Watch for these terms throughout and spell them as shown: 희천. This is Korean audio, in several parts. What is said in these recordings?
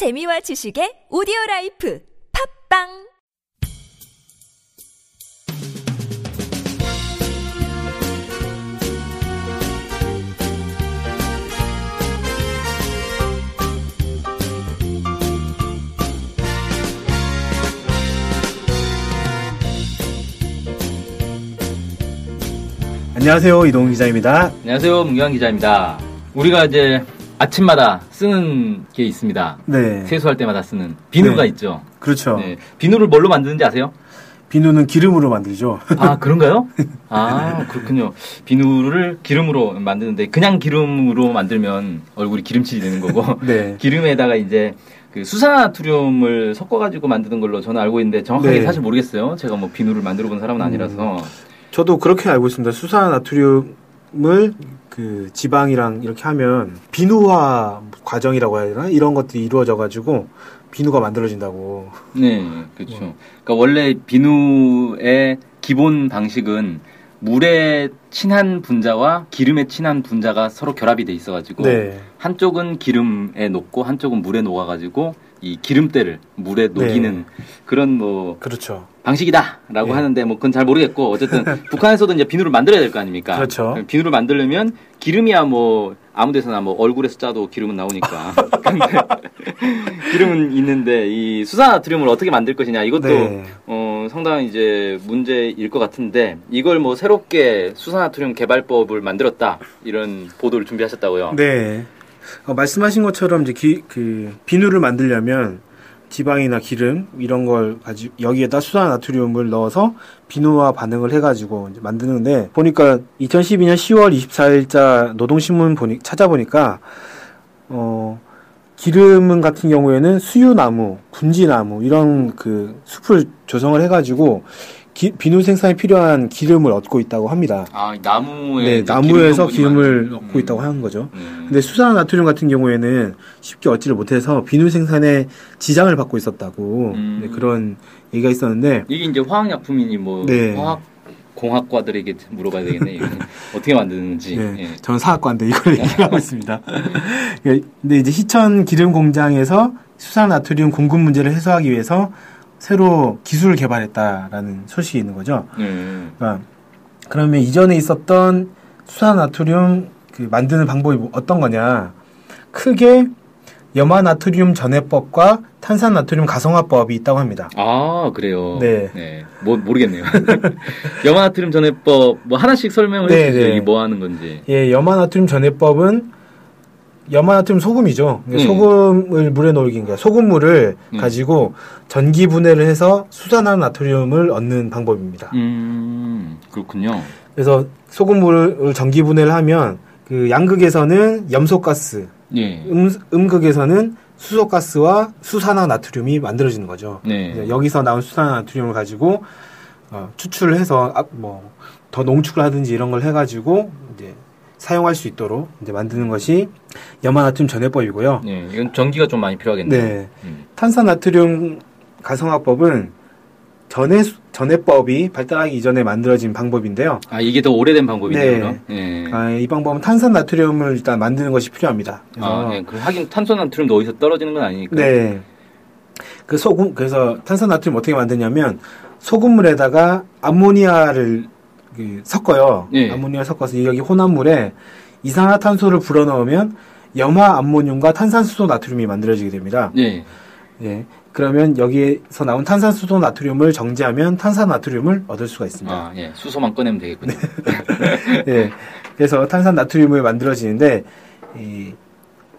재미와 지식의 오디오라이프 팝빵 안녕하세요. 이동훈 기자입니다. 안녕하세요. 문경환 기자입니다. 우리가 이제 아침마다 쓰는 게 있습니다. 네. 세수할 때마다 쓰는 비누가 네. 있죠. 그렇죠. 네. 비누를 뭘로 만드는지 아세요? 비누는 기름으로 만들죠. 아, 그런가요? 아, 그렇군요. 비누를 기름으로 만드는데 그냥 기름으로 만들면 얼굴이 기름칠이 되는 거고 네. 기름에다가 이제 그 수산나트륨을 섞어가지고 만드는 걸로 저는 알고 있는데 정확하게 네. 사실 모르겠어요. 제가 뭐 비누를 만들어 본 사람은 아니라서. 저도 그렇게 알고 있습니다. 수산나트륨을 그 지방이랑 이렇게 하면 비누화 과정이라고 해야 되나? 이런 것들이 이루어져가지고 비누가 만들어진다고. 네, 그렇죠. 그러니까 원래 비누의 기본 방식은 물에 친한 분자와 기름에 친한 분자가 서로 결합이 돼 있어가지고 네. 한쪽은 기름에 녹고 한쪽은 물에 녹아가지고 이 기름때를 물에 녹이는 네. 그런 뭐 그렇죠. 방식이다라고 예. 하는데 뭐 그건 잘 모르겠고 어쨌든 북한에서도 이제 비누를 만들어야 될 거 아닙니까? 그렇죠. 비누를 만들려면 기름이야 뭐 아무데서나 뭐 얼굴에서 짜도 기름은 나오니까 기름은 있는데 이 수산나트륨을 어떻게 만들 것이냐 이것도 네. 상당히 이제 문제일 것 같은데 이걸 뭐 새롭게 수산나트륨 개발법을 만들었다 이런 보도를 준비하셨다고요? 네. 말씀하신 것처럼 이제 비누를 만들려면 지방이나 기름 이런 걸 가지고 여기에다 수산나트륨을 넣어서 비누와 반응을 해가지고 이제 만드는데 보니까 2012년 10월 24일자 노동신문 찾아보니까 기름 같은 경우에는 수유나무, 분지나무 이런 그 숲을 조성을 해가지고 비누 생산에 필요한 기름을 얻고 있다고 합니다. 아, 나무에 네, 나무에서 기름을 얻고 있다고 하는 거죠. 근데 수산나트륨 같은 경우에는 쉽게 얻지를 못해서 비누 생산에 지장을 받고 있었다고 네, 그런 얘기가 있었는데 이게 이제 화학약품이니 뭐 네. 화학 공학과들에게 물어봐야 되겠네. 어떻게 만드는지. 네, 예. 저는 사학과인데 이걸 얘기하고 있습니다. 근데 이제 희천 기름 공장에서 수산나트륨 공급 문제를 해소하기 위해서 새로 기술을 개발했다라는 소식이 있는 거죠. 그러니까 그러면 이전에 있었던 수산나트륨 만드는 방법이 어떤 거냐? 크게 염화나트륨 전해법과 탄산나트륨 가성화법이 있다고 합니다. 아 그래요. 네. 네. 모르겠네요. 염화나트륨 전해법 뭐 하나씩 설명을 해주세요. 이게 뭐 하는 건지. 예, 염화나트륨 전해법은 염화나트륨 소금이죠. 소금을 물에 녹인 거예요. 소금물을 가지고 전기 분해를 해서 수산화한 나트륨을 얻는 방법입니다. 그렇군요. 그래서 소금물을 전기 분해를 하면 그 양극에서는 염소가스, 예. 음극에서는 수소가스와 수산화한 나트륨이 만들어지는 거죠. 네. 여기서 나온 수산화한 나트륨을 가지고 추출을 해서 뭐 더 농축을 하든지 이런 걸 해가지고 이제 사용할 수 있도록 이제 만드는 것이 염화나트륨 전해법이고요. 네, 이건 전기가 좀 많이 필요하겠네요. 네, 탄산나트륨 가성화법은 전해법이 발달하기 이전에 만들어진 방법인데요. 아, 이게 더 오래된 방법이네요. 네, 네. 아, 이 방법은 탄산나트륨을 일단 만드는 것이 필요합니다. 아, 네. 하긴 탄산나트륨도 어디서 떨어지는 건 아니니까. 네. 그래서 탄산나트륨 어떻게 만드냐면 소금물에다가 암모니아를 섞어요. 예. 암모니아를 섞어서 여기 혼합물에 이산화탄소를 불어넣으면 염화 암모늄과 탄산수소 나트륨이 만들어지게 됩니다. 예. 예. 그러면 여기에서 나온 탄산수소 나트륨을 정제하면 탄산나트륨을 얻을 수가 있습니다. 아, 예. 수소만 꺼내면 되겠군요. 예. 그래서 탄산나트륨을 만들어지는데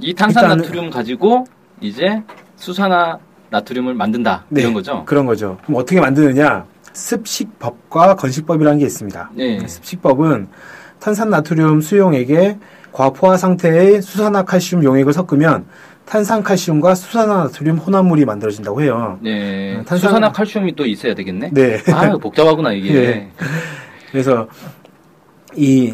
이 탄산나트륨 가지고 이제 수산화나트륨을 만든다. 네. 이런 거죠. 그런 거죠. 그럼 어떻게 만드느냐? 습식법과 건식법이라는 게 있습니다. 네. 습식법은 탄산나트륨 수용액에 과포화 상태의 수산화 칼슘 용액을 섞으면 탄산 칼슘과 수산화 나트륨 혼합물이 만들어진다고 해요. 네. 수산화 칼슘이 또 있어야 되겠네. 네. 아, 복잡하구나 이게. 네. 그래서 이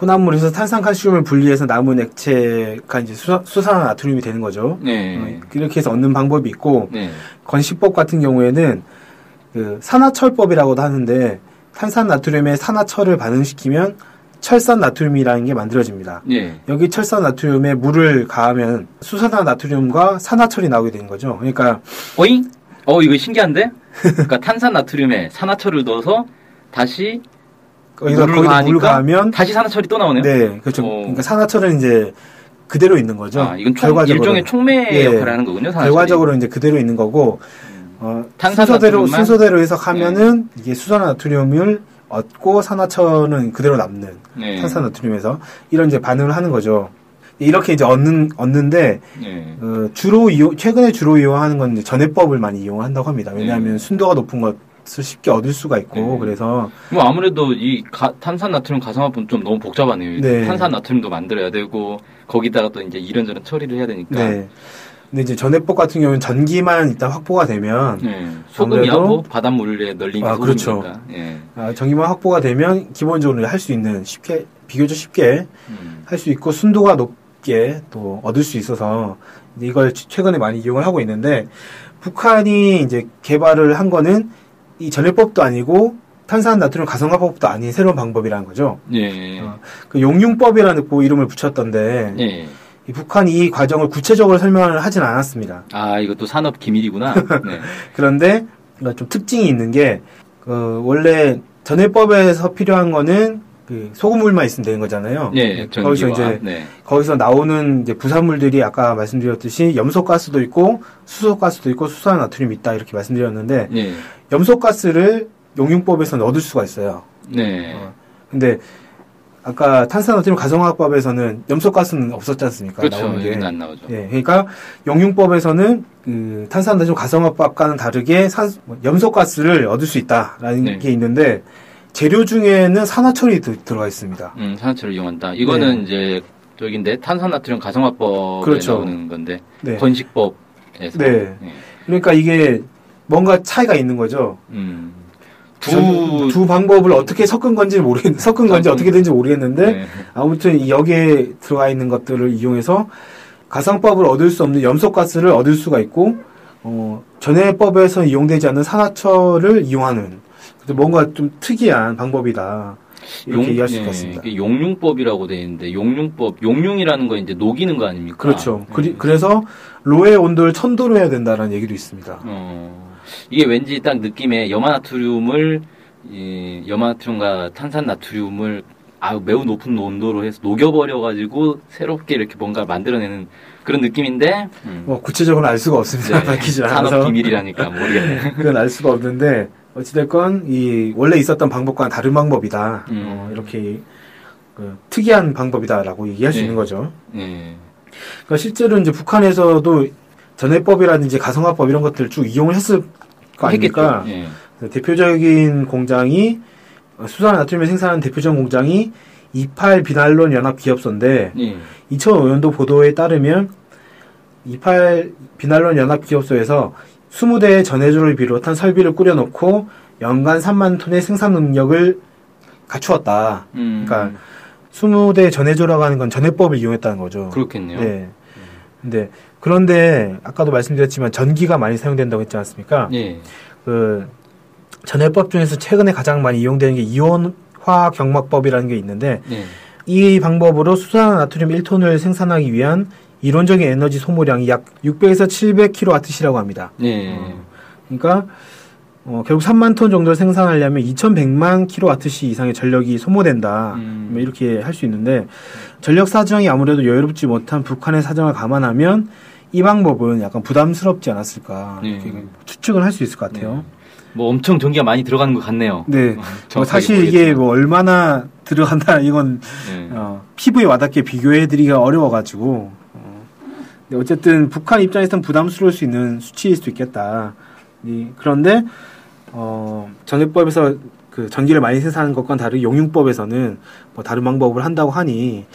혼합물에서 탄산 칼슘을 분리해서 남은 액체가 이제 수산화 나트륨이 되는 거죠. 네. 이렇게 해서 얻는 방법이 있고 네. 건식법 같은 경우에는 산화철법이라고도 하는데 탄산나트륨에 산화철을 반응시키면 철산 나트륨이라는 게 만들어집니다. 예. 여기 철산 나트륨에 물을 가하면 수산화 나트륨과 산화철이 나오게 되는 거죠. 그러니까 오잉? 이거 신기한데? 그러니까 탄산 나트륨에 산화철을 넣어서 다시 물을 가하면 다시 산화철이 또 나오네요. 네, 그렇죠. 그러니까 산화철은 이제 그대로 있는 거죠. 아, 이건 일종의 촉매 역할을 하는 거군요. 산화철이. 결과적으로 이제 그대로 있는 거고 순서대로 해석하면은 예. 이게 수산화 나트륨을 얻고 산화철은 그대로 남는 네. 탄산나트륨에서 이런 이제 반응을 하는 거죠. 이렇게 이제 얻는데 네. 최근에 주로 이용하는 건 이제 전해법을 많이 이용한다고 합니다. 왜냐하면 네. 순도가 높은 것을 쉽게 얻을 수가 있고 네. 그래서 뭐 아무래도 이 탄산나트륨 가상화법은 좀 너무 복잡하네요. 네. 탄산나트륨도 만들어야 되고 거기다가 또 이제 이런저런 처리를 해야 되니까. 네. 근데 이제 전해법 같은 경우는 전기만 일단 확보가 되면 네. 소금이하고 바닷물에 널린 게 소금이니까 전기만 확보가 되면 기본적으로 할 수 있는 비교적 쉽게 할 수 있고 순도가 높게 또 얻을 수 있어서 이걸 최근에 많이 이용을 하고 있는데 북한이 이제 개발을 한 거는 이 전해법도 아니고 탄산 나트륨 가성화법도 아닌 새로운 방법이라는 거죠. 예. 그 용융법이라는 그 이름을 붙였던데. 예. 북한이 이 과정을 구체적으로 설명을 하진 않았습니다. 아, 이것도 산업 기밀이구나. 네. 그런데 좀 특징이 있는 게 원래 전해법에서 필요한 거는 그 소금물만 있으면 되는 거잖아요. 네, 거기서 이제 네. 거기서 나오는 이제 부산물들이 아까 말씀드렸듯이 염소가스도 있고 수소가스도 있고 수산나트륨이 있다 이렇게 말씀드렸는데 네. 염소가스를 용융법에서는 얻을 수가 있어요. 네. 근데 아까 탄산나트륨 가성화학법에서는 염소가스는 없었지 않습니까? 그렇죠. 나오는 게. 안 나오죠. 예, 그러니까 용융법에서는 그 탄산나트륨 가성화법과는 다르게 염소가스를 얻을 수 있다라는 네. 게 있는데 재료 중에는 산화철이 들어가 있습니다. 산화철을 이용한다. 이거는 네. 이제 저기인데 탄산나트륨 가성화법에 그렇죠. 나오는 건데 네. 번식법에서. 네. 네. 그러니까 이게 뭔가 차이가 있는 거죠. 두 방법을 어떻게 어떻게 된지 모르겠는데 네. 아무튼 여기에 들어가 있는 것들을 이용해서 가상법을 얻을 수 없는 염소가스를 얻을 수가 있고 전해법에서 이용되지 않는 산화철을 이용하는 뭔가 좀 특이한 방법이다 이렇게 이해할 수 있습니다. 네. 용융법이라고 되어 있는데 용융이라는 건 이제 녹이는 거 아닙니까? 그렇죠. 네. 그래서 로의 온도를 1000도로 해야 된다라는 얘기도 있습니다. 이게 왠지 딱 느낌에 염화나트륨과 탄산나트륨을 매우 높은 온도로 해서 녹여버려가지고 새롭게 이렇게 뭔가를 만들어내는 그런 느낌인데 구체적으로 알 수가 없습니다. 밝히지 않아서 산업 비밀이라니까 모르겠네요. 그건 알 수가 없는데 어찌됐건 이 원래 있었던 방법과는 다른 방법이다. 이렇게 특이한 방법이다라고 얘기할 수 있는 거죠. 그러니까 실제로 이제 북한에서도 전해법이라든지 가성화법 이런 것들을 쭉 이용을 했을 거 아닙니까? 예. 대표적인 공장이 수산나트륨을 생산하는 대표적인 공장이 28 비날론 연합 기업소인데 2005년도 보도에 따르면 28 비날론 연합 기업소에서 20대의 전해조를 비롯한 설비를 꾸려놓고 연간 3만 톤의 생산 능력을 갖추었다. 그러니까 20대의 전해조라고 하는 건 전해법을 이용했다는 거죠. 그렇겠네요. 네. 그런데 아까도 말씀드렸지만 전기가 많이 사용된다고 했지 않습니까? 예. 전해법 중에서 최근에 가장 많이 이용되는 게 이온화 경막법이라는 게 있는데 이 방법으로 수산나트륨 1톤을 생산하기 위한 이론적인 에너지 소모량이 약 600에서 700kWh라고 합니다. 예. 그러니까 결국 3만 톤 정도를 생산하려면 2100만 kWh 이상의 전력이 소모된다. 이렇게 할 수 있는데 전력 사정이 아무래도 여유롭지 못한 북한의 사정을 감안하면 이 방법은 약간 부담스럽지 않았을까 이렇게 추측을 할 수 있을 것 같아요. 뭐 엄청 전기가 많이 들어가는 것 같네요. 네. 사실 이게 뭐 얼마나 들어간다 이건 피부에 와닿게 비교해드리기가 어려워가지고 근데 어쨌든 북한 입장에서는 부담스러울 수 있는 수치일 수 있겠다. 그런데 전해법에서 그 전기를 많이 생산하는 것과는 다르게 용융법에서는 뭐 다른 방법을 한다고 하니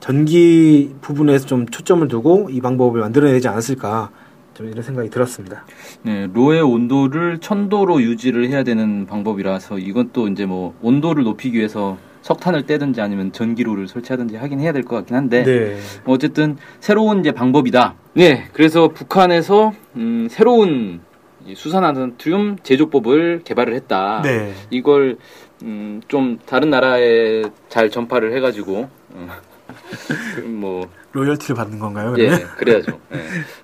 전기 부분에서 좀 초점을 두고 이 방법을 만들어내지 않았을까 좀 이런 생각이 들었습니다. 네, 로의 온도를 1000도로 유지를 해야 되는 방법이라서 이건 또 이제 뭐 온도를 높이기 위해서 석탄을 떼든지 아니면 전기로를 설치하든지 하긴 해야 될 것 같긴 한데 네. 어쨌든 새로운 이제 방법이다. 네, 그래서 북한에서 새로운 수산나트륨 제조법을 개발을 했다. 네. 이걸 좀 다른 나라에 잘 전파를 해가지고 뭐 로열티를 받는 건가요? 그러면? 예, 그래야죠. 예,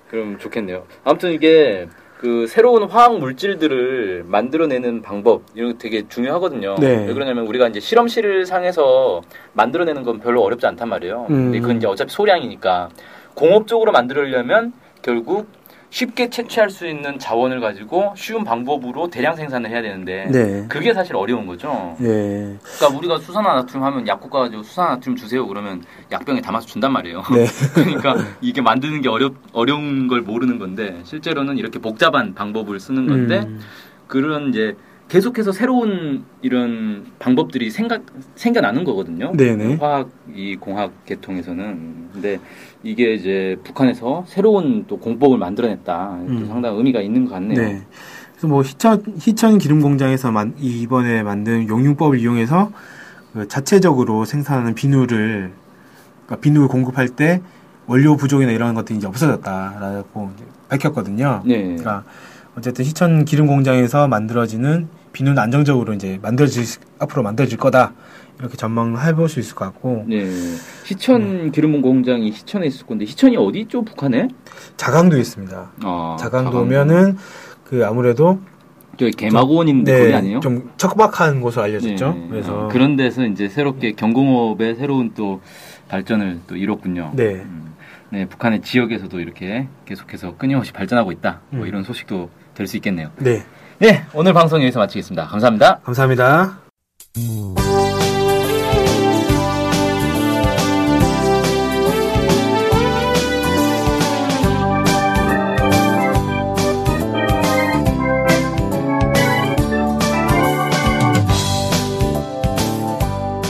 그럼 좋겠네요. 아무튼 이게 그 새로운 화학 물질들을 만들어내는 방법 이런 게 되게 중요하거든요. 네. 왜 그러냐면 우리가 이제 실험실 상에서 만들어내는 건 별로 어렵지 않단 말이에요. 근데 그건 이제 어차피 소량이니까 공업적으로 만들려면 결국 쉽게 채취할 수 있는 자원을 가지고 쉬운 방법으로 대량 생산을 해야 되는데 네. 그게 사실 어려운 거죠. 네. 그러니까 우리가 수산화나트륨 하면 약국 가서 수산화나트륨 주세요 그러면 약병에 담아서 준단 말이에요. 네. 그러니까 이게 만드는 게 어려운 걸 모르는 건데 실제로는 이렇게 복잡한 방법을 쓰는 건데 그런 이제 계속해서 새로운 이런 방법들이 생겨나는 거거든요. 네네. 화학 이 공학 계통에서는. 근데 이게 이제 북한에서 새로운 또 공법을 만들어냈다. 상당히 의미가 있는 것 같네요. 네. 그래서 뭐 희천 기름 공장에서 이번에 만든 용융법을 이용해서 그 자체적으로 생산하는 비누를 그러니까 비누를 공급할 때 원료 부족이나 이런 것들이 이제 없어졌다라고 밝혔거든요. 네. 그러니까 어쨌든 희천 기름 공장에서 만들어지는 비누는 안정적으로 이제 앞으로 만들어질 거다. 이렇게 전망해볼 수 있을 것 같고. 네. 희천 기름 공장이 희천에 있을 건데, 희천이 어디 있죠? 북한에? 자강도에 있습니다. 아, 자강도면은, 그 아무래도. 저기 개마고원인데, 거기 아니에요? 좀 척박한 곳으로 알려졌죠. 네. 그래서. 아, 그런 데서 이제 새롭게 경공업의 새로운 또 발전을 또 이뤘군요. 네. 네, 북한의 지역에서도 이렇게 계속해서 끊임없이 발전하고 있다. 뭐 이런 소식도 될 수 있겠네요. 네. 네, 오늘 방송 여기서 마치겠습니다. 감사합니다. 감사합니다.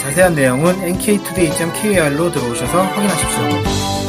자세한 내용은 nktoday.kr로 들어오셔서 확인하십시오.